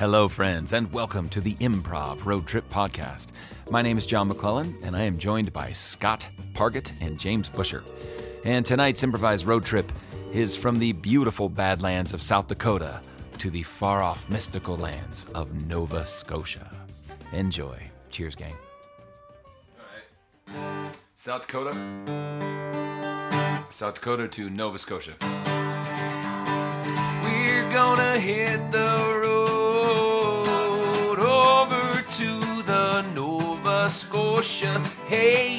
Hello, friends, and welcome to the Improv Road Trip Podcast. My name is John McClellan, and I am joined by Scott Pargett and James Busher. And tonight's improvised road trip is from the beautiful Badlands of South Dakota to the far-off mystical lands of Nova Scotia. Enjoy. Cheers, gang. All right. South Dakota to Nova Scotia. We're gonna hit the road over to the Nova Scotia. Hey,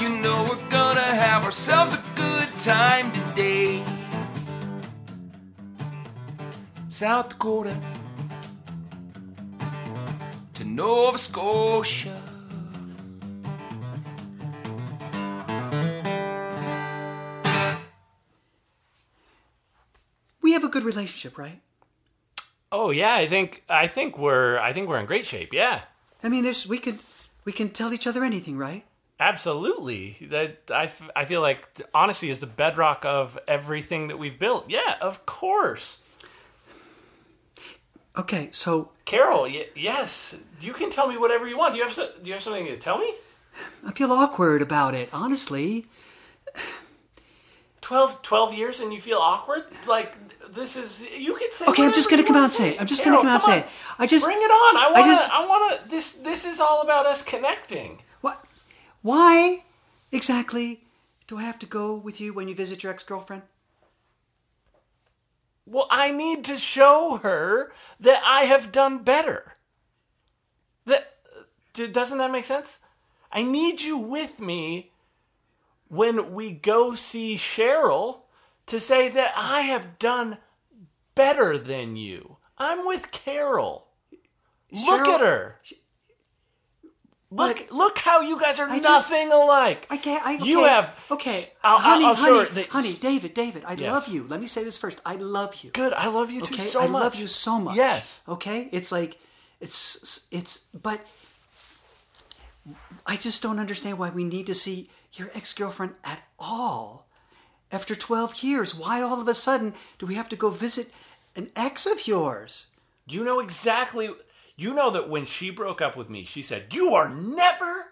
you know we're gonna have ourselves a good time today. South Dakota to Nova Scotia. We have a good relationship, right? Oh yeah, I think we're in great shape. Yeah. I mean, we can tell each other anything, right? Absolutely. I feel like honesty is the bedrock of everything that we've built. Yeah, of course. Okay, so Carol, yes, you can tell me whatever you want. Do you have something to tell me? I feel awkward about it, honestly. 12 years and you feel awkward? Like, this is... You could say... Okay, I'm just going to come out and say it. Bring it on. I want to... This is all about us connecting. What? Why exactly do I have to go with you when you visit your ex-girlfriend? Well, I need to show her that I have done better. Doesn't that make sense? I need you with me when we go see Cheryl to say that I have done better than you. I'm with Carol. Cheryl, look at her. Look how you guys are nothing alike. I can't. David. I love you. Let me say this first. I love you. Good. I love you too. Okay? So much. I love you so much. Yes. Okay. It's like, but I just don't understand why we need to see your ex-girlfriend at all. After 12 years, why all of a sudden do we have to go visit an ex of yours? You know exactly... You know that when she broke up with me, she said, "You are never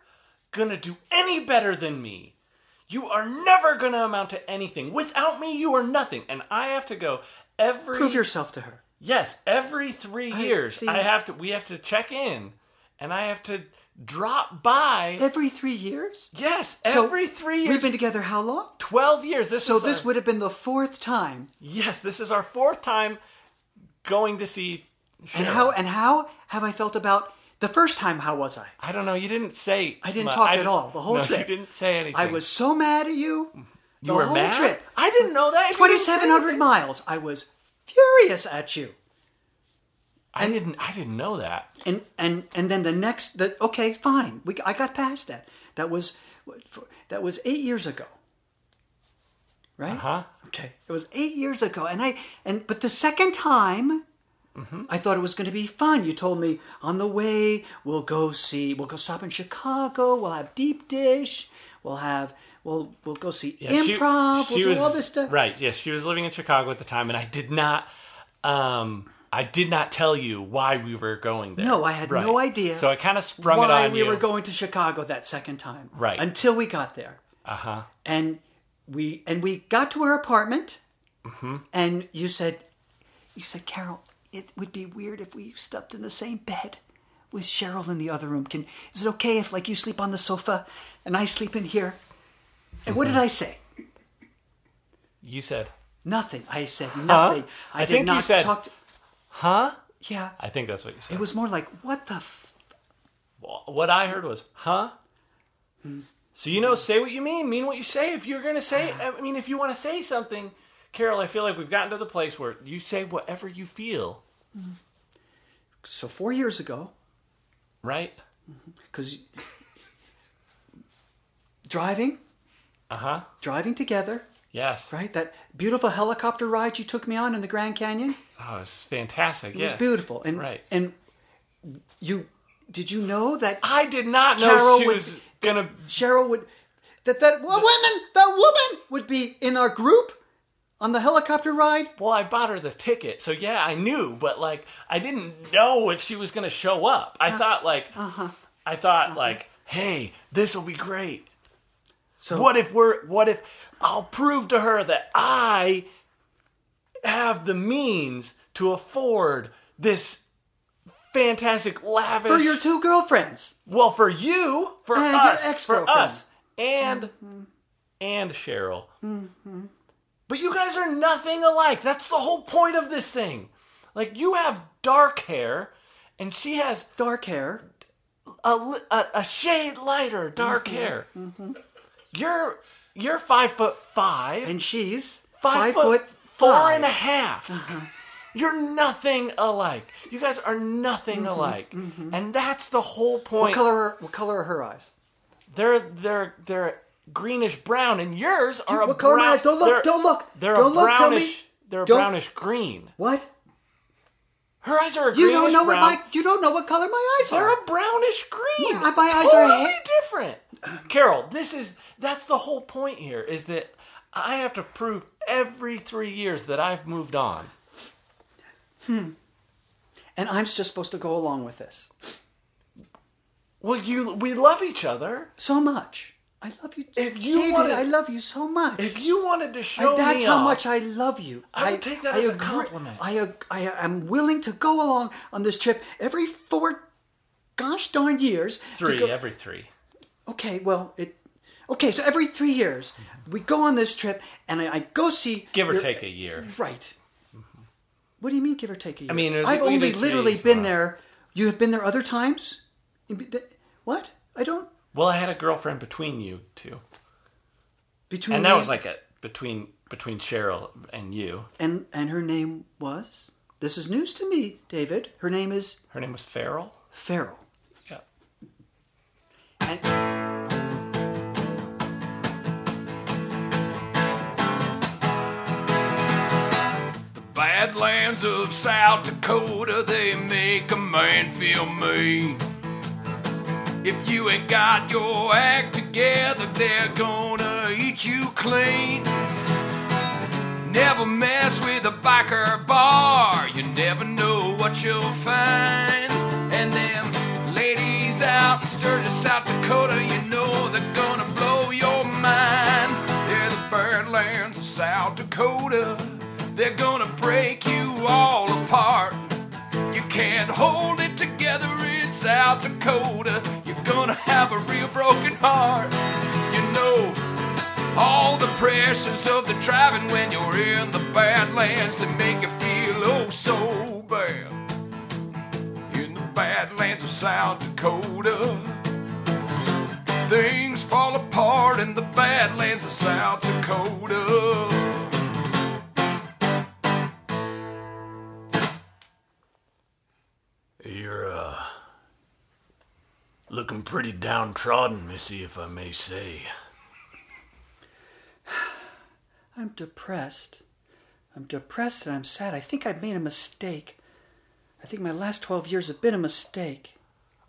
going to do any better than me. You are never going to amount to anything. Without me, you are nothing." And I have to go every... Prove yourself to her. Yes, every 3 years. We have to check in. And I have to... drop by every 3 years. Yes, every 3 years. We've been together how long? 12 years. This would have been the fourth time. Yes, this is our fourth time going to see Cheryl. And how have I felt about the first time? How was I? I don't know. You didn't say. I didn't talk at all the whole trip. You didn't say anything. I was so mad at you. You were mad? The whole trip. I didn't know that. 2,700 miles. I was furious at you. I didn't know that. And then okay, fine. I got past that. That was 8 years ago. Right? Uh-huh. Okay. It was 8 years ago, but the second time, mm-hmm, I thought it was going to be fun. You told me on the way we'll go stop in Chicago. We'll have deep dish. We'll go see improv. We'll do all this stuff. Right. Yes, she was living in Chicago at the time, and I did not. I did not tell you why we were going there. No, I had no idea. So I kind of sprung it on you. Why we were going to Chicago that second time. Right. Until we got there. Uh-huh. And we got to her apartment. Mm-hmm. And you said, "Carol, it would be weird if we slept in the same bed with Cheryl in the other room. Is it okay if you sleep on the sofa and I sleep in here?" And mm-hmm, what did I say? You said... Nothing. I said nothing. Huh? Huh? Yeah. I think that's what you said. It was more like, what the f... What I heard was, huh? Mm. So say what you mean what you say. If you're going to say... if you want to say something, Carol, I feel like we've gotten to the place where you say whatever you feel. Mm. So 4 years ago... Right? Because... driving. Uh-huh. Driving together... Yes. Right? That beautiful helicopter ride you took me on in the Grand Canyon. Oh, it was fantastic. It was beautiful. And, right. And did you know that? I did not know she was going to... Cheryl would... That woman would be in our group On the helicopter ride? Well, I bought her the ticket, so yeah, I knew, but, like, I didn't know if she was going to show up. I thought, like, like, hey, this will be great. So what if I'll prove to her that I have the means to afford this fantastic, lavish... For your two girlfriends. Well, for you, for and us, your ex-girlfriend. For us, and Cheryl. Mm-hmm. But you guys are nothing alike. That's the whole point of this thing. Like, you have dark hair, and she has... Dark hair. A shade lighter dark hair. Mm-hmm. You're 5'5". And she's... Five foot four and a half. Uh-huh. You're nothing alike. You guys are nothing alike. Mm-hmm. And that's the whole point. What color are her eyes? They're greenish brown, and yours are a brown. Don't look. They're a brownish green. What? Her eyes are a greenish brown. You don't know what color my eyes are. They're a brownish green. Yeah, my eyes are totally different. Carol, that's the whole point here, is that I have to prove every 3 years that I've moved on. And I'm just supposed to go along with this. Well, we love each other so much. I love you, David, I love you so much. If you wanted to show me how much I love you, I would take that as a compliment. I am willing to go along on this trip every 4 gosh darn years. Every 3. Okay, well, so every 3 years, we go on this trip, and I go see... Give or take a year. Right. Mm-hmm. What do you mean, give or take a year? I mean, I've only literally been there... You have been there other times? What? I don't... Well, I had a girlfriend between you two. Between and that was like a between Cheryl and you. And her name was? This is news to me, David. Her name was Farrell. Farrell. Yeah. The Badlands of South Dakota, they make a man feel mean. If you ain't got your act together, they're gonna eat you clean. Never mess with a biker bar, you never know what you'll find. And them ladies out in Sturgis, South Dakota, you know they're gonna blow your mind. They're the Badlands of South Dakota, they're gonna break you all apart. You can't hold it together in South Dakota, gonna have a real broken heart. You know all the pressures of the driving when you're in the Badlands that make you feel oh so bad. In the Badlands of South Dakota, things fall apart in the Badlands of South Dakota. You're looking pretty downtrodden, Missy, if I may say. I'm depressed. I'm depressed and I'm sad. I think I've made a mistake. I think my last 12 years have been a mistake.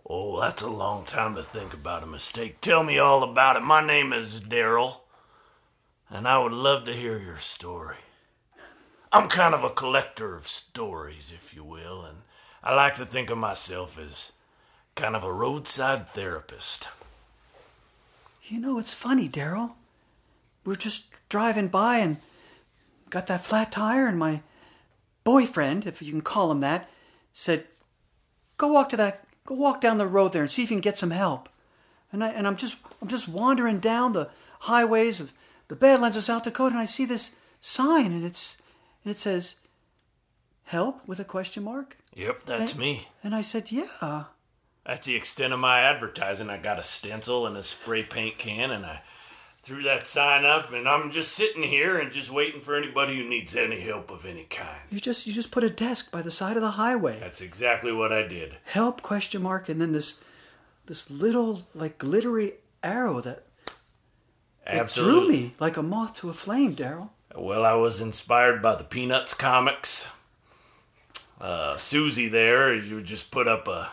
Oh, that's a long time to think about a mistake. Tell me all about it. My name is Daryl, and I would love to hear your story. I'm kind of a collector of stories, if you will, and I like to think of myself as... kind of a roadside therapist. You know, it's funny, Daryl. We're just driving by and got that flat tire, and my boyfriend, if you can call him that, said, go walk down the road there and see if you can get some help. And I'm just wandering down the highways of the Badlands of South Dakota, and I see this sign, and it says, "Help?" with a question mark. Yep, that's me. And I said, yeah. That's the extent of my advertising. I got a stencil and a spray paint can, and I threw that sign up, and I'm just sitting here and just waiting for anybody who needs any help of any kind. You just put a desk by the side of the highway. That's exactly what I did. Help, question mark, and then this little, like, glittery arrow that absolutely. It drew me like a moth to a flame, Daryl. Well, I was inspired by the Peanuts comics. Susie there, you just put up a...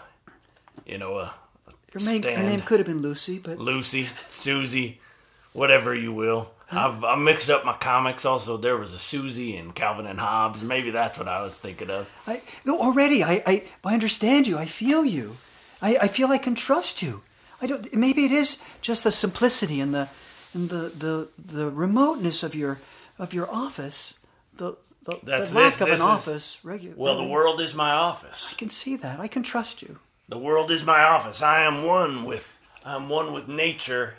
You know, her name could have been Lucy, but... Lucy, Susie, whatever you will. I mixed up my comics also. There was a Susie and Calvin and Hobbes. Maybe that's what I was thinking of. I understand you. I feel you. I feel I can trust you. I don't. Maybe it is just the simplicity and the remoteness of your office. The lack of an office. Regular. Well, the world is my office. I can see that. I can trust you. The world is my office. I am one with nature,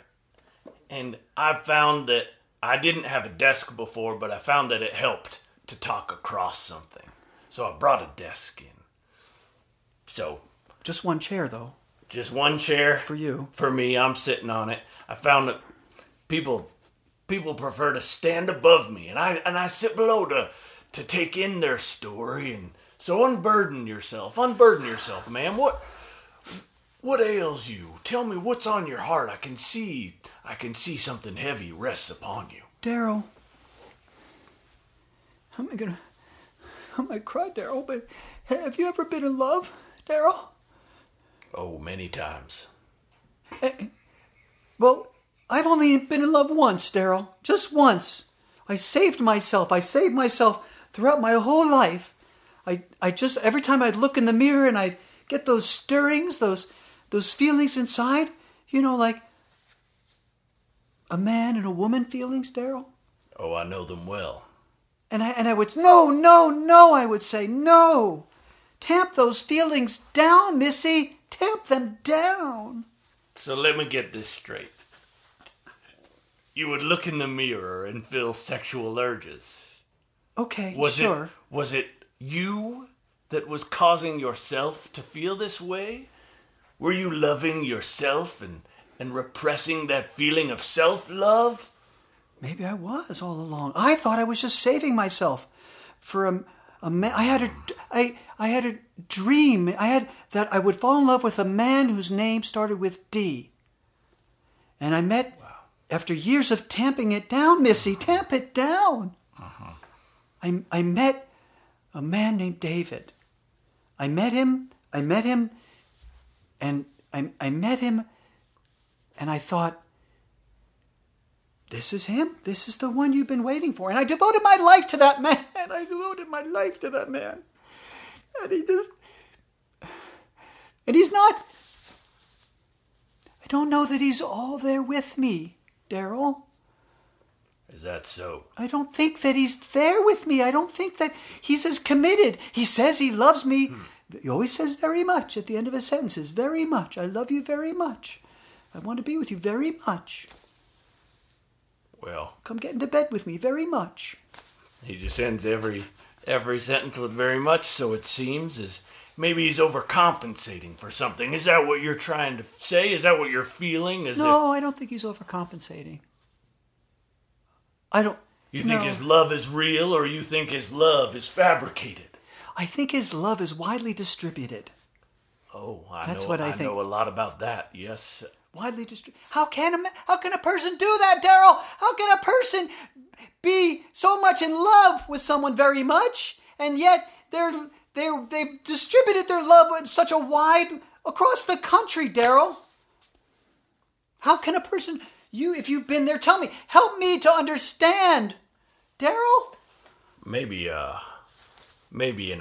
and I found that I didn't have a desk before, but I found that it helped to talk across something. So I brought a desk in. So just one chair, though. Just one chair for you. For me, I'm sitting on it. I found that people prefer to stand above me, and I sit below to take in their story. And so unburden yourself, man. What ails you? Tell me what's on your heart. I can see something heavy rests upon you. Daryl. I'm gonna cry, Daryl, but have you ever been in love, Daryl? Oh, many times. Well, I've only been in love once, Daryl. Just once. I saved myself throughout my whole life. I just, every time I'd look in the mirror and I'd get those stirrings, those feelings inside, you know, like a man and a woman feelings, Daryl. Oh, I know them well. And I would, no, I would say, no. Tamp those feelings down, Missy. Tamp them down. So let me get this straight. You would look in the mirror and feel sexual urges. Okay, sure. Was it you that was causing yourself to feel this way? Were you loving yourself and repressing that feeling of self-love? Maybe I was all along. I thought I was just saving myself for a man. I had a dream. I had that I would fall in love with a man whose name started with D. And I met... Wow. After years of tamping it down, Missy, tamp it down. Uh-huh. I met a man named David. I met him, and I thought, this is him. This is the one you've been waiting for. And I devoted my life to that man. And he just... And he's not... I don't know that he's all there with me. Daryl? Is that so? I don't think that he's there with me. I don't think that he's as committed. He says he loves me. He always says very much at the end of his sentences. Very much. I love you very much. I want to be with you very much. Well. Come get into bed with me very much. He just ends every sentence with very much, so it seems, as maybe he's overcompensating for something. Is that what you're trying to say? Is that what you're feeling? I don't think he's overcompensating. I don't... You think his love is real, or you think his love is fabricated? I think his love is widely distributed. Oh, I know a lot about that, yes. Widely distributed. How can a person do that, Daryl? How can a person be so much in love with someone very much, and yet they've distributed their love in such a wide across the country, Daryl. How can a person, if you've been there, tell me, help me to understand, Daryl? Maybe an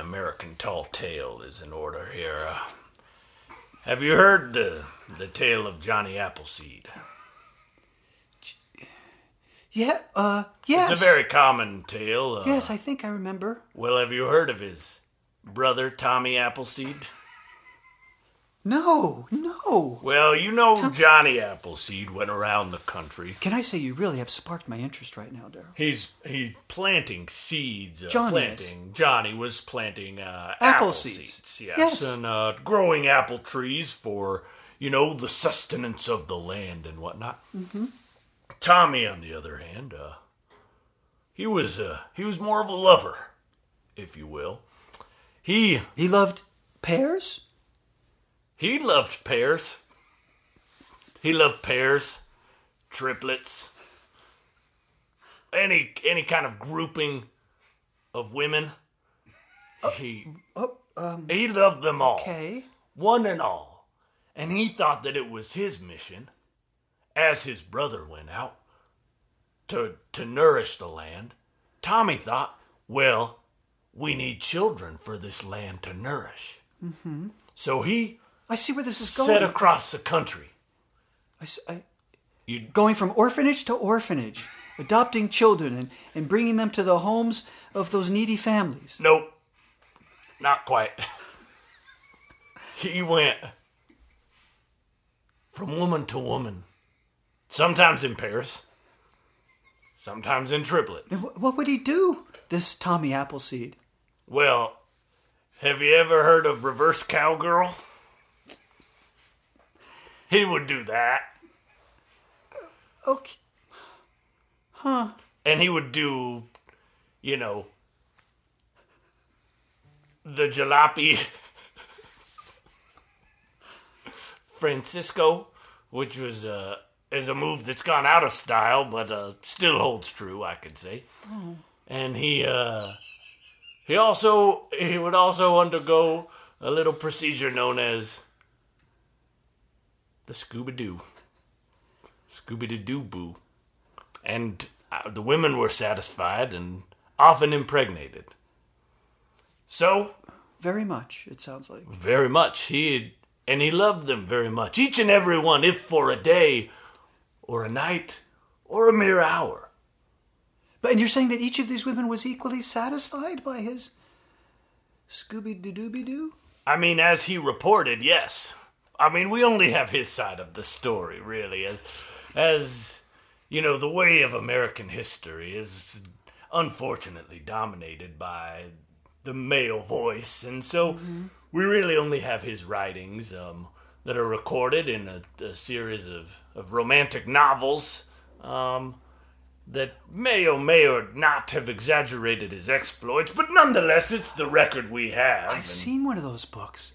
American tall tale is in order here. Have you heard the tale of Johnny Appleseed? Yeah, yes. It's a very common tale. Yes, I think I remember. Well, have you heard of his brother, Tommy Appleseed? No. Well, you know Johnny Appleseed went around the country. Can I say you really have sparked my interest right now, Daryl? He's planting seeds. Johnny was planting apple seeds. Yes. And growing apple trees for, you know, the sustenance of the land and whatnot. Mm-hmm. Tommy, on the other hand, he was more of a lover, if you will. He loved pears? He loved pears. He loved pears, triplets, any kind of grouping of women. He loved them all, okay. One and all. And he thought that it was his mission, as his brother went out, to nourish the land, Tommy thought, well, we need children for this land to nourish. Mm-hmm. So he... I see where this is going. Set across the country. Going from orphanage to orphanage, adopting children and bringing them to the homes of those needy families. Nope. Not quite. He went from woman to woman, sometimes in pairs, sometimes in triplets. And what would he do, this Tommy Appleseed? Well, have you ever heard of reverse cowgirl? He would do that. Okay. Huh. And he would do, you know, the jalopy Francisco, which was is a move that's gone out of style, but still holds true, I could say. Oh. And he would also undergo a little procedure known as the Scooby-Doo Boo. And the women were satisfied and often impregnated. So... very much, it sounds like. Very much. He loved them very much. Each and every one, if for a day, or a night, or a mere hour. But and you're saying that each of these women was equally satisfied by his Scooby-Doo? I mean, as he reported, yes. I mean, we only have his side of the story, really, as you know, the way of American history is unfortunately dominated by the male voice, and so we really only have his writings that are recorded in a series of romantic novels that may or not have exaggerated his exploits, but nonetheless, it's the record we have. I've seen one of those books.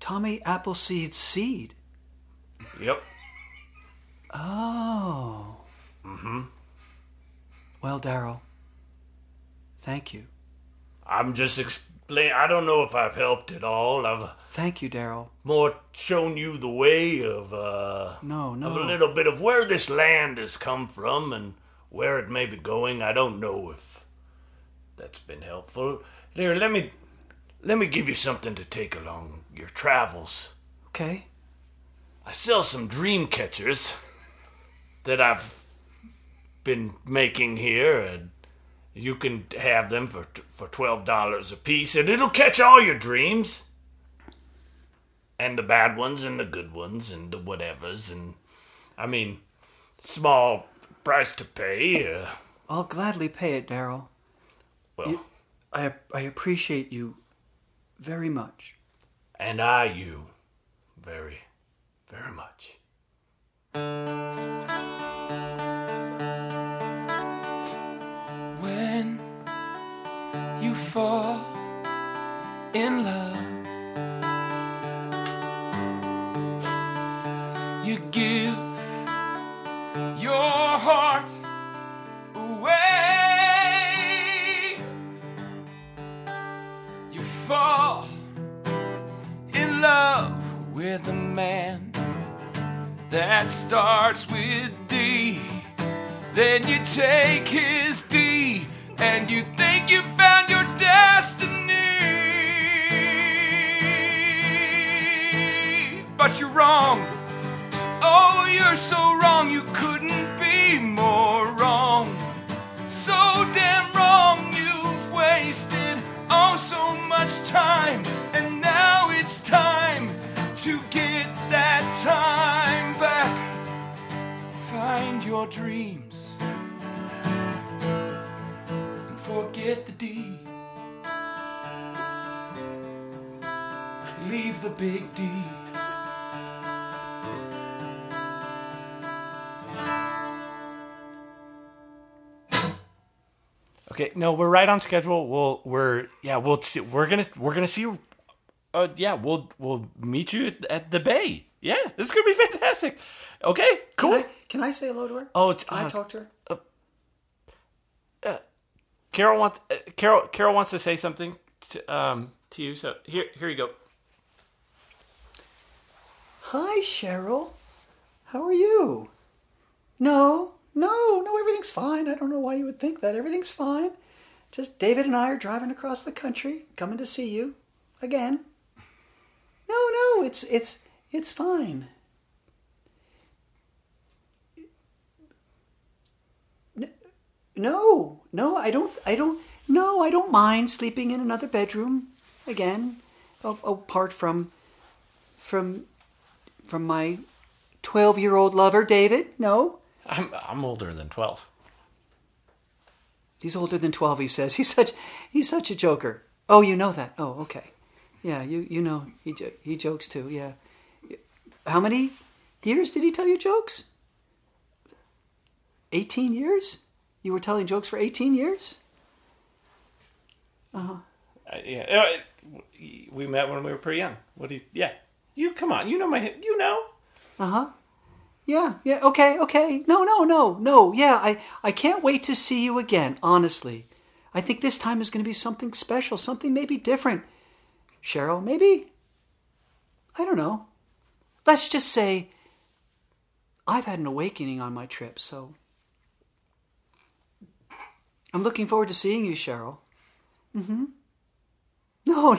Tommy Appleseed's Seed. Yep. Oh. Mm-hmm. Well, Darryl, thank you. I'm just explaining. I don't know if I've helped at all. Thank you, Darryl. More shown you the way of of a little bit of where this land has come from and where it may be going. I don't know if that's been helpful. There, let me give you something to take along your travels. Okay. I sell some dream catchers that I've been making here, and you can have them for $12 a piece, and it'll catch all your dreams. And the bad ones, and the good ones, and the whatevers, and, I mean, small price to pay. I'll gladly pay it, Darryl. Well. I appreciate you very much. And you very, very much. When you fall in love, you give your heart away. You fall in love with a man that starts with D. Then you take his D and you think you found your destiny. But you're wrong. Oh, you're so wrong. You couldn't be more wrong. So damn wrong. You've wasted oh so much time. And now it's time to get that time back. Find your dreams and forget the D. Leave the big D. Okay, no, we're right on schedule. We're gonna see. We'll meet you at the bay. Yeah, this is going to be fantastic. Okay, cool. Can I say hello to her? Oh, can I talk to her? Carol wants to say something to you. So here you go. Hi, Cheryl. How are you? No, No, everything's fine. I don't know why you would think that. Everything's fine. Just David and I are driving across the country, coming to see you again. No, it's fine. No, I don't mind sleeping in another bedroom again, apart from my 12-year-old lover, David. No. I'm older than 12. He's older than 12, he says. He's such a joker. Oh, you know that. Oh, okay. Yeah, you know he jokes too. Yeah. How many years did he tell you jokes? 18 years? You were telling jokes for 18 years? Uh-huh. Yeah. We met when we were pretty young. What do you? Yeah. You come on. You know my. You know. Uh huh. Yeah. Yeah. Okay. No. Yeah. I can't wait to see you again. Honestly, I think this time is going to be something special. Something maybe different. Cheryl, maybe. I don't know. Let's just say I've had an awakening on my trip, so I'm looking forward to seeing you, Cheryl. Mm-hmm. No.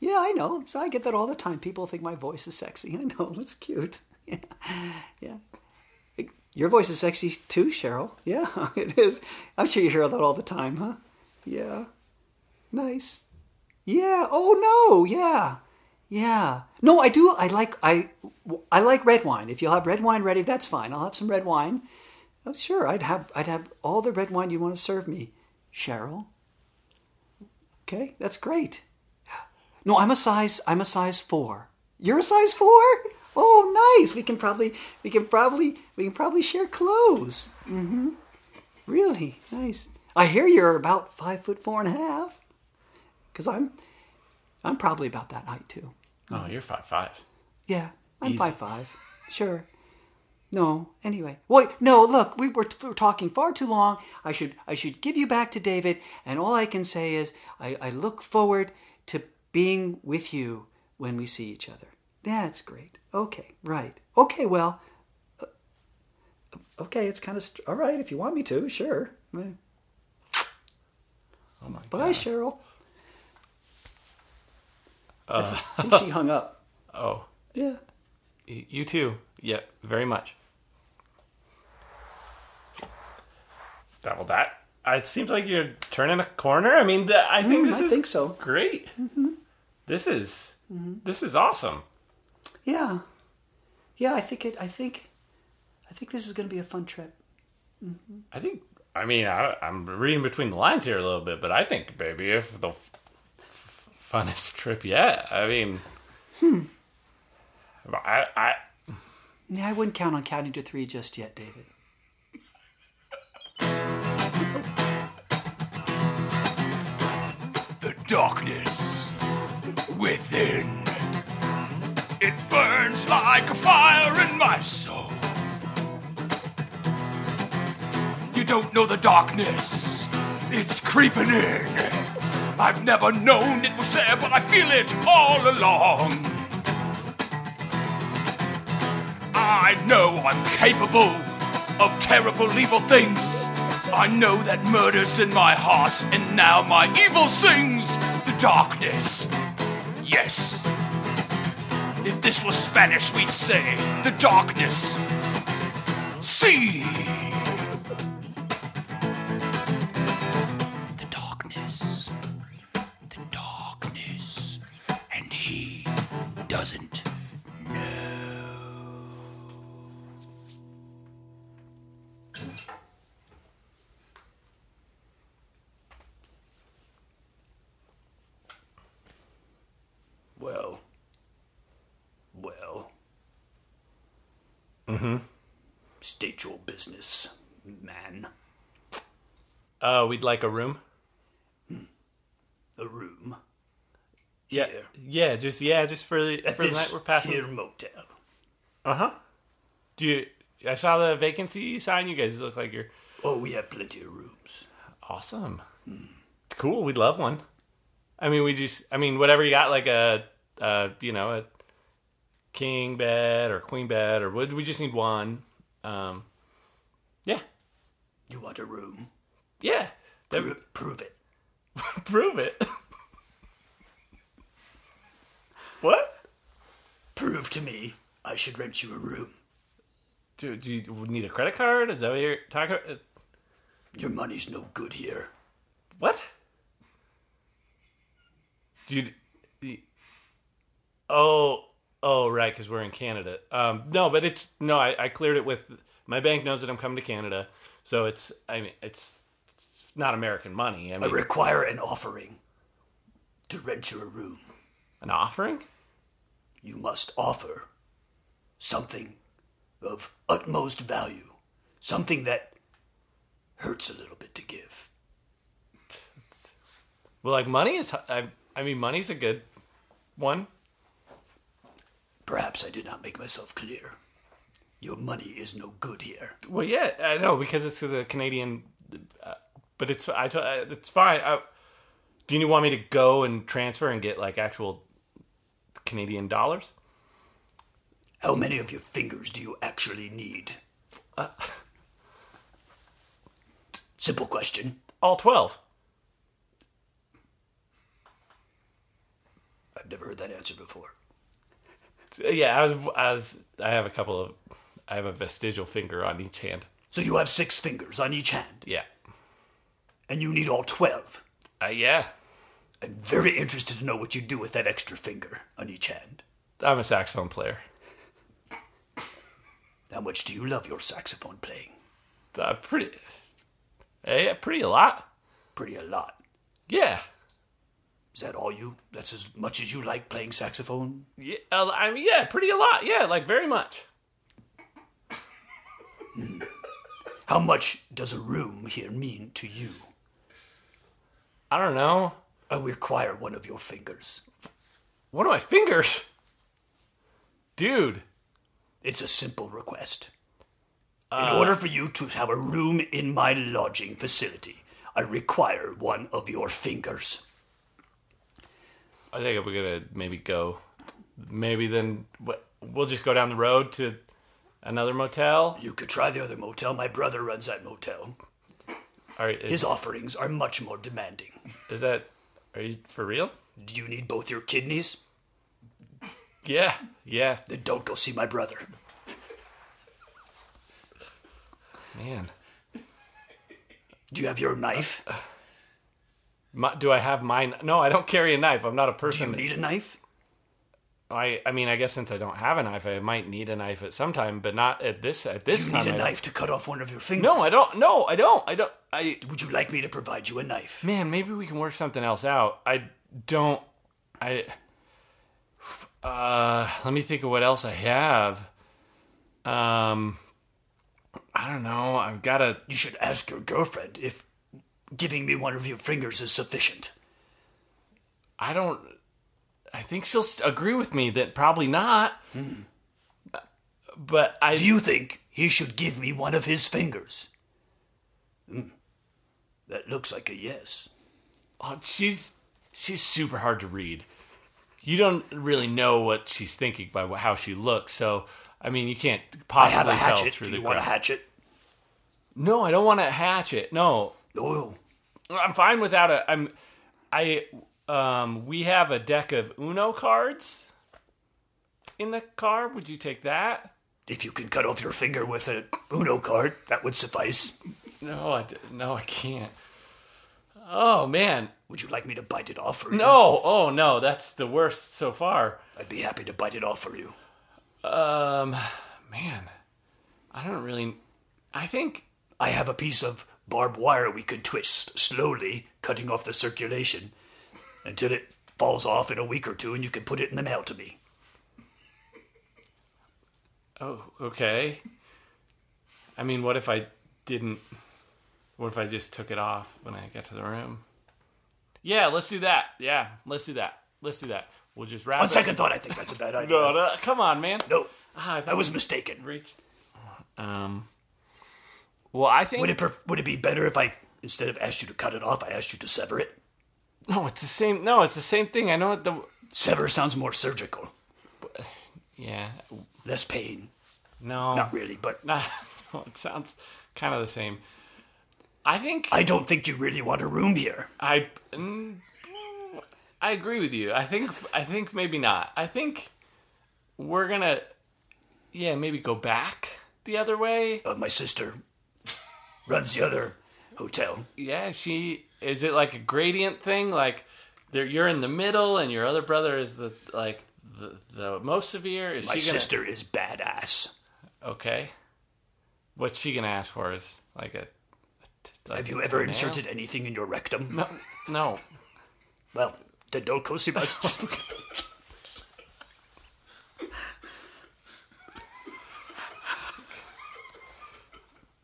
Yeah, I know. So I get that all the time. People think my voice is sexy. I know. That's cute. Yeah. Your voice is sexy too, Cheryl. Yeah, it is. I'm sure you hear that all the time, huh? Yeah. Nice. Yeah. Oh, no. Yeah. Yeah. No, I do. I like red wine. If you'll have red wine ready, that's fine. I'll have some red wine. Oh, sure. I'd have all the red wine you want to serve me, Cheryl. Okay, that's great. No, I'm a size 4. You're a size 4? Oh, nice. We can probably share clothes. Mm-hmm. Really nice. I hear you're about 5'4.5", 'cause I'm probably about that height too. Oh, you're 5'5". Yeah, I'm 5'5". Sure. No. Anyway, wait. No. Look, we were talking far too long. I should give you back to David. And all I can say is, I look forward to being with you when we see each other. That's great. Okay. Right. Okay. Well. Okay. It's kind of all right if you want me to. Sure. Oh my God. Bye, Cheryl. I think she hung up. Oh. Yeah. You too. Yeah. Very much. It seems like you're turning a corner. I mean, I think this is great. Mm-hmm. This is awesome. Yeah, yeah. I think this is going to be a fun trip. Mm-hmm. I'm reading between the lines here a little bit, but I think, baby, if the funnest trip yet. I mean, I wouldn't count on counting to 3 just yet, David. The darkness within, it burns like a fire in my soul. You don't know the darkness, it's creeping in. I've never known it was there, but I feel it all along. I know I'm capable of terrible, evil things. I know that murder's in my heart, and now my evil sings. The darkness. Yes. If this was Spanish, we'd say, the darkness. See. The darkness. The darkness. And he doesn't. State your business, man. We'd like a room. A room. Yeah, here. just for the night we're passing. Here motel. Uh huh. I saw the vacancy sign. You guys look like you're. Oh, we have plenty of rooms. Awesome. Mm. Cool. We'd love one. Whatever you got, like a king bed or queen bed, or we just need one. Yeah. You want a room? Yeah. Prove it. Prove it? What? Prove to me I should rent you a room. Do you need a credit card? Is that what you're talking about? Your money's no good here. What? Oh, right, because we're in Canada. I cleared it with, my bank knows that I'm coming to Canada, so it's not American money. I require an offering to rent you a room. An offering? You must offer something of utmost value, something that hurts a little bit to give. Well, like money is, money's a good one. Perhaps I did not make myself clear. Your money is no good here. Well, yeah, I know, because it's the Canadian, but it's fine. Do you want me to go and transfer and get, like, actual Canadian dollars? How many of your fingers do you actually need? Simple question. All 12. I've never heard that answer before. Yeah, I have a couple of... I have a vestigial finger on each hand. So you have 6 fingers on each hand? Yeah. And you need all 12? Yeah. I'm very interested to know what you do with that extra finger on each hand. I'm a saxophone player. How much do you love your saxophone playing? Pretty a lot. Pretty a lot? Yeah. Is that all you? That's as much as you like playing saxophone? Yeah, pretty a lot. Yeah, like very much. How much does a room here mean to you? I don't know. I require one of your fingers. One of my fingers? Dude. It's a simple request. In order for you to have a room in my lodging facility, I require one of your fingers. I think we're going to then we'll just go down the road to another motel. You could try the other motel. My brother runs that motel. All right, his offerings are much more demanding. Are you for real? Do you need both your kidneys? Yeah. Then don't go see my brother. Man. Do you have your knife? Do I have mine? No, I don't carry a knife. I'm not a person. Do you need a knife? I guess since I don't have a knife, I might need a knife at some time, but not at this time. Do you need a knife to cut off one of your fingers? No, I don't. Would you like me to provide you a knife? Man, maybe we can work something else out. Let me think of what else I have. I don't know. You should ask your girlfriend if giving me one of your fingers is sufficient. I think she'll agree with me that probably not. Mm. But I... Do you think he should give me one of his fingers? Mm. That looks like a yes. Oh, she's super hard to read. You don't really know what she's thinking by how she looks, so, you can't possibly tell through the crowd. Do you want a hatchet? No, I don't want a hatchet. No. Oh. I'm fine without a... we have a deck of Uno cards in the car. Would you take that? If you can cut off your finger with an Uno card, that would suffice. No, I can't. Oh, man. Would you like me to bite it off for you? No. Oh, no. That's the worst so far. I'd be happy to bite it off for you. Man. I don't really... I think... I have a piece of barbed wire we could twist slowly, cutting off the circulation, until it falls off in a week or two, and you can put it in the mail to me. Oh, okay. What if I just took it off when I got to the room? Yeah, let's do that. We'll just wrap it. On second thought, I think that's a bad idea. No, come on, man. No, I was mistaken. Well, I think... Would it be better if I, instead of asked you to cut it off, I asked you to sever it? No, it's the same thing. I know what the... Sever sounds more surgical. Yeah. Less pain. No. Not really, but... It sounds kind of the same. I don't think you really want a room here. I agree with you. I think maybe not. I think we're gonna, maybe go back the other way. My sister runs the other hotel. Yeah, is it like a gradient thing? Like, you're in the middle, and your other brother is the most severe. Is sister is badass. Okay, what's she gonna ask for? Is like a. Have you ever inserted anything in your rectum? No. Well, then don't go see my sister.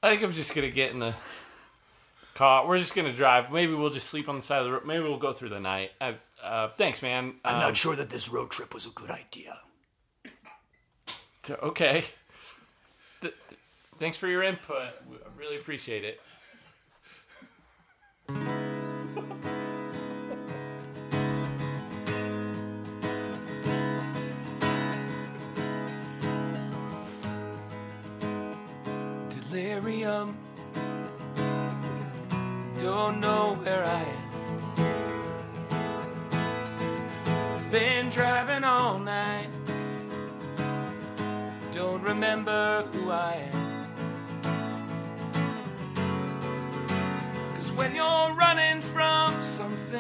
I think I'm just going to get in the car. We're just going to drive. Maybe we'll just sleep on the side of the road. Maybe we'll go through the night. Thanks, man. I'm not sure that this road trip was a good idea. Okay. Thanks for your input. I really appreciate it. Delirium. Don't know where I am. Been driving all night. Don't remember who I am. When you're running from something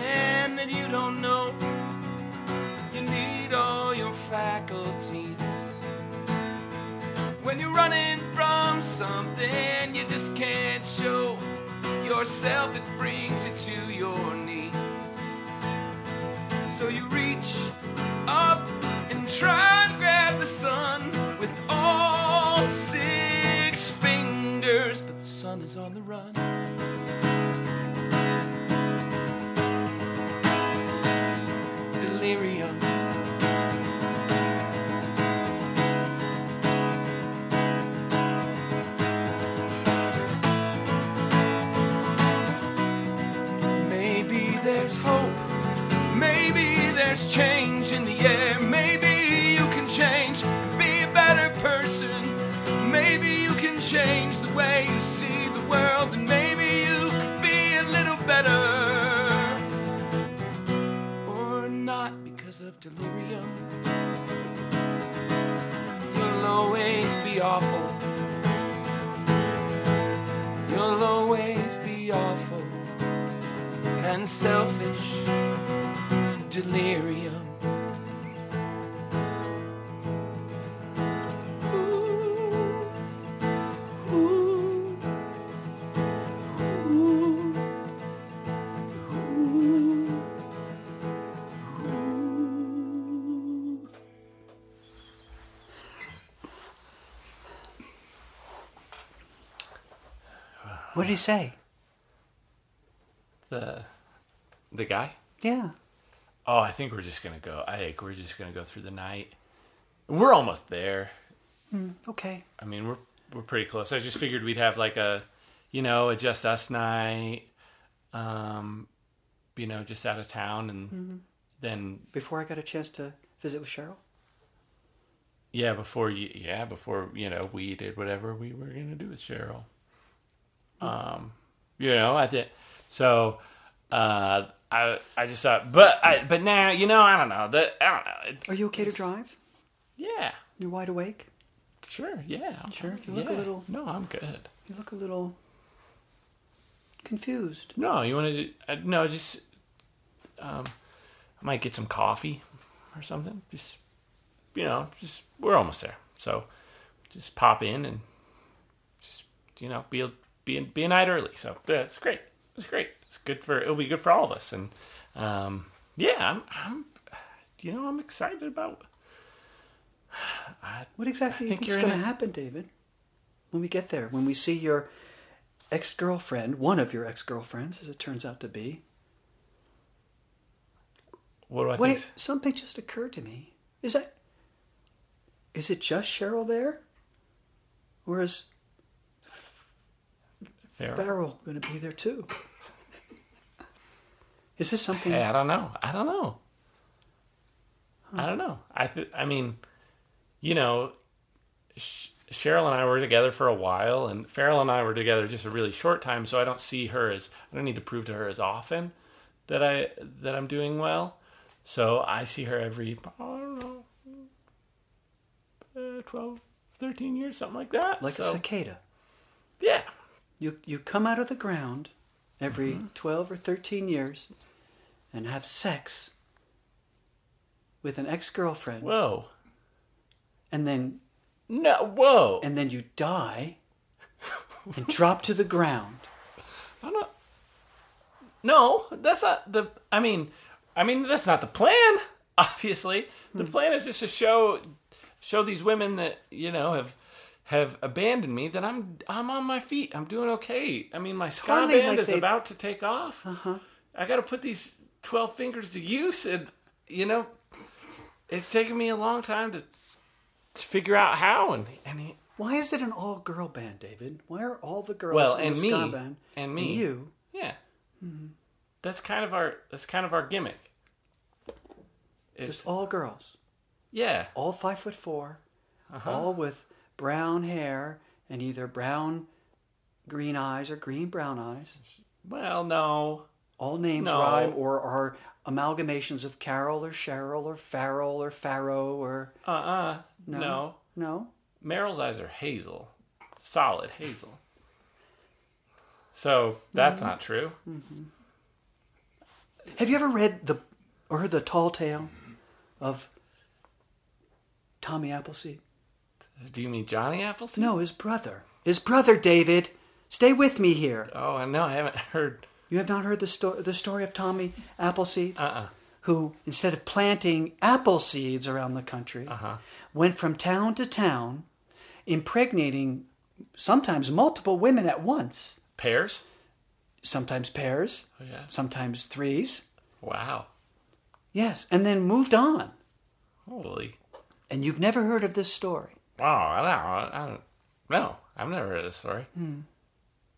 that you don't know, you need all your faculties. When you're running from something you just can't show yourself, it brings you to your knees. So you reach up and try and grab the sun with all 6 fingers, but the sun is on the run. Delirium. Maybe there's hope. Maybe there's change in the air. Maybe you can change and be a better person. Maybe you can change the way you see the world, and maybe you could be a little better. Of delirium, you'll always be awful. You'll always be awful and selfish. Delirium. What did he say? The guy? Yeah. Oh, I think we're just going to go. I think we're just going to go through the night. We're almost there. Okay. I mean, we're pretty close. I just figured we'd have like a, a just us night, just out of town. And then... Before I got a chance to visit with Cheryl? Yeah, before we did whatever we were going to do with Cheryl. I think so. I just thought, but now I don't know that. I don't know. Are you okay to drive? Yeah. You're wide awake. Sure. Yeah. Sure. You look a little. No, I'm good. You look a little confused. No, you want to? No, just I might get some coffee or something. Just we're almost there. So just pop in and just be a night early, so that's great. It's great. It'll be good for all of us, and I'm excited about. What exactly do you think is going to happen, David? When we get there, when we see your ex-girlfriend, one of your ex-girlfriends, as it turns out to be. What do I think? Wait, something just occurred to me. Is it just Cheryl there, or is? Farrell going to be there too? Is this something? Hey, I don't know. Huh. I don't know. I mean, Cheryl and I were together for a while, and Farrell and I were together just a really short time, so I don't see her as, I don't need to prove to her as often that I'm doing well. So I see her every, I don't know, 12, 13 years, something like that. Like so, a cicada. Yeah. You come out of the ground every 12 or 13 years and have sex with an ex-girlfriend. Whoa. And then... No, whoa. And then you die and drop to the ground. No, that's not the... I mean, that's not the plan, obviously. The plan is just to show these women that, you know, have abandoned me, that I'm on my feet. I'm doing okay. I mean, my ska totally band is about to take off. Uh-huh. I got to put these 12 fingers to use, and, you know, it's taken me a long time to figure out how. And why is it an all-girl band, David? Why are all the girls in the ska band? And me. And you. Yeah. Mm-hmm. That's kind of our gimmick. It's just all girls. Yeah. All 5'4", all with brown hair and either brown green eyes or green brown eyes. Well, no. All names rhyme or are amalgamations of Carol or Cheryl or Farrell or Farrow or... No. Meryl's eyes are hazel. Solid hazel. So that's not true. Mm-hmm. Have you ever read or heard the tall tale of Tommy Appleseed? Do you mean Johnny Appleseed? No, his brother. His brother, David. Stay with me here. Oh, no, I haven't heard. You have not heard the story of Tommy Appleseed? Who, instead of planting apple seeds around the country, went from town to town, impregnating sometimes multiple women at once. Pairs? Sometimes pairs, sometimes threes. Wow. Yes, and then moved on. Holy. And you've never heard of this story? Wow, no, I've never heard of this story. Hmm.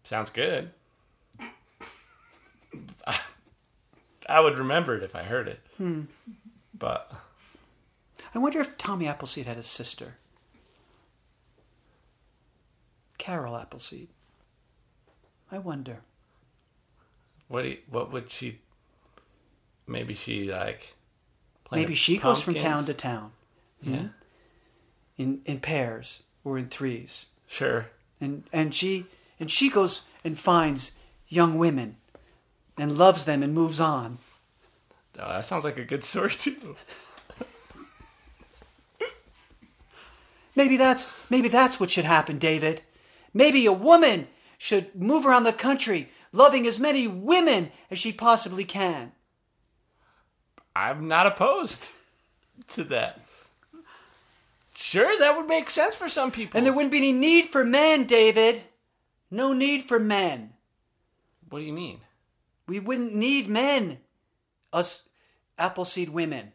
Sounds good. I would remember it if I heard it. Hmm. But I wonder if Tommy Appleseed had a sister. Carol Appleseed. I wonder. What would she... Maybe she, like... Maybe she goes from town to town. Yeah. Mm-hmm. In pairs or in threes. Sure. And she goes and finds young women and loves them and moves on. Oh, that sounds like a good story, too. Maybe that's what should happen, David. Maybe a woman should move around the country loving as many women as she possibly can. I'm not opposed to that. Sure, that would make sense for some people. And there wouldn't be any need for men, David. No need for men. What do you mean? We wouldn't need men, us Appleseed women.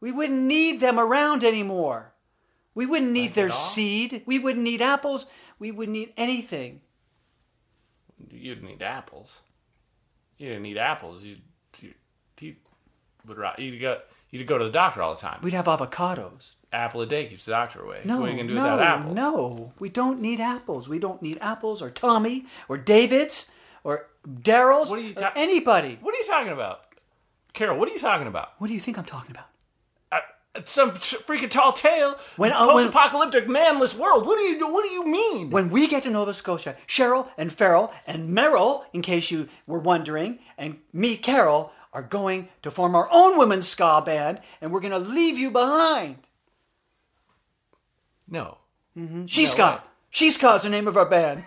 We wouldn't need them around anymore. We wouldn't need their seed. We wouldn't need apples. We wouldn't need anything. You'd need apples. You didn't need apples. Your teeth would rot. You'd go to the doctor all the time. We'd have avocados. Apple a day keeps the doctor away. No, what are you going to do without apples? No, we don't need apples. We don't need apples or Tommy or David's or Daryl's or anybody. What are you talking about? Carol, what are you talking about? What do you think I'm talking about? Some freaking tall tale. Post-apocalyptic manless world. What do you mean? When we get to Nova Scotia, Cheryl and Farrell and Meryl, in case you were wondering, and me, Carol, are going to form our own women's ska band, and we're going to leave you behind. No. Mm-hmm. Cheeska. Cheeska is the name of our band.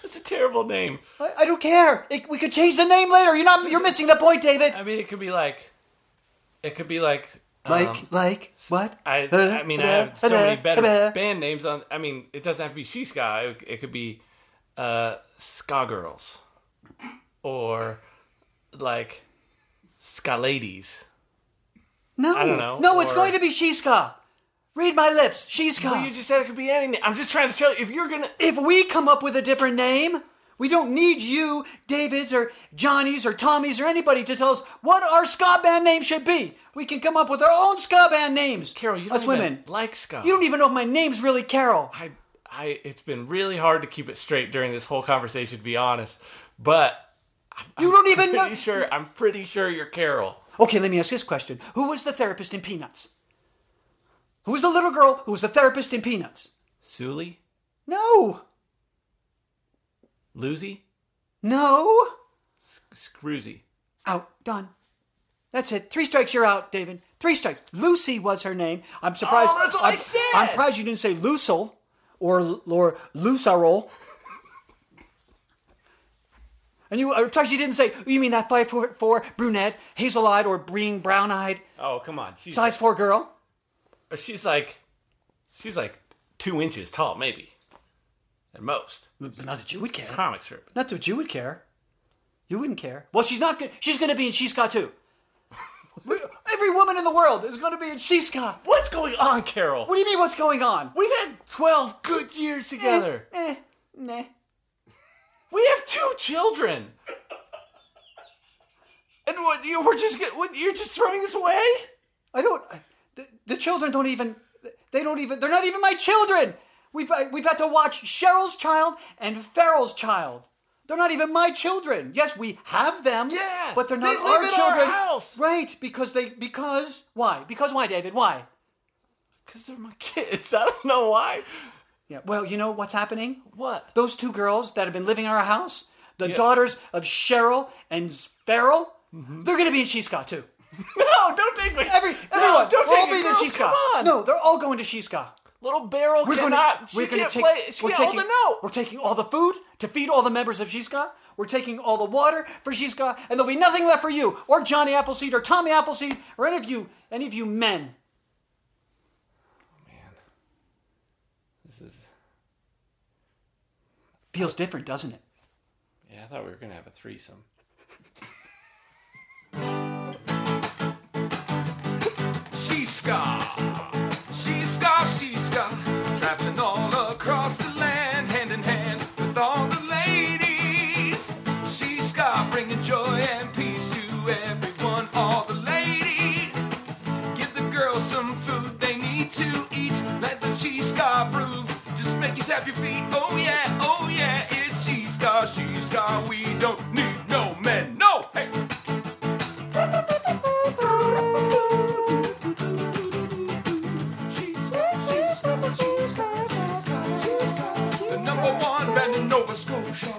That's a terrible name. I don't care. We could change the name later. You're missing the point, David. I mean, it could be like... what? I have so many better band names on... I mean, it doesn't have to be Cheeska. It could be Ska Girls. Or, like, Ska Ladies. No. I don't know. No, it's going to be Cheeska. Read my lips. Cheeska. Well, you just said it could be any name. I'm just trying to tell you, if we come up with a different name, We don't need you, Davids, or Johnnies, or Tommies, or anybody to tell us what our ska band name should be. We can come up with our own ska band names. Carol, you don't even like ska. You don't even know if my name's really Carol. I it's been really hard to keep it straight during this whole conversation, to be honest. But I'm pretty sure you're Carol. Okay, let me ask this question. Who was the therapist in Peanuts? Who was the little girl who was the therapist in Peanuts? Sully? No. Lucy? No. Scroozy? Out. Done. That's it. 3 strikes, you're out, David. 3 strikes. Lucy was her name. I'm surprised. Oh, that's what I said! I'm surprised you didn't say Lucille or Lucirol. And I'm surprised you didn't say, you mean that 5'4" brunette, hazel-eyed, or brown-eyed? Oh, come on. She's size 4 girl? She's like 2 inches tall, maybe. At most. But not that you would care. Comic strip. Not that you would care. You wouldn't care. Well, she's not good. She's going to be in Cheeska, too. Every woman in the world is going to be in Cheeska. What's going on, Carol? What do you mean, what's going on? We've had 12 good years together. Nah. We have 2 children, and you're just throwing this away. I don't. The children don't even. They don't even. They're not even my children. We've had to watch Cheryl's child and Farrell's child. They're not even my children. Yes, we have them. Yeah, but they're not our children. Our house. Right? Because why? Because why, David? Why? Because they're my kids. I don't know why. Yeah. Well, you know what's happening? What? Those 2 girls that have been living in our house, the daughters of Cheryl and Farrell, they're going to be in Cheeska too. No, don't take me. Everyone, don't take me. Girls, in Cheeska. Come on. No, they're all going to Cheeska. Little Barrel We're taking all the food to feed all the members of Cheeska. We're taking all the water for Cheeska, and there'll be nothing left for you or Johnny Appleseed or Tommy Appleseed or any of you men. Feels different, doesn't it? Yeah, I thought we were going to have a threesome. Cheeska, Cheeska, Cheeska, traveling all across the land, hand in hand with all the ladies. Cheeska, bringing joy and peace to everyone, all the ladies. Give the girls some food they need to eat, let the Cheeska brew, just make you tap your feet, oh yeah. Cheeska, we don't need no men, no! Hey! Cheeska, Cheeska, Cheeska, Cheeska, Cheeska, the number 1 band in Nova Scotia.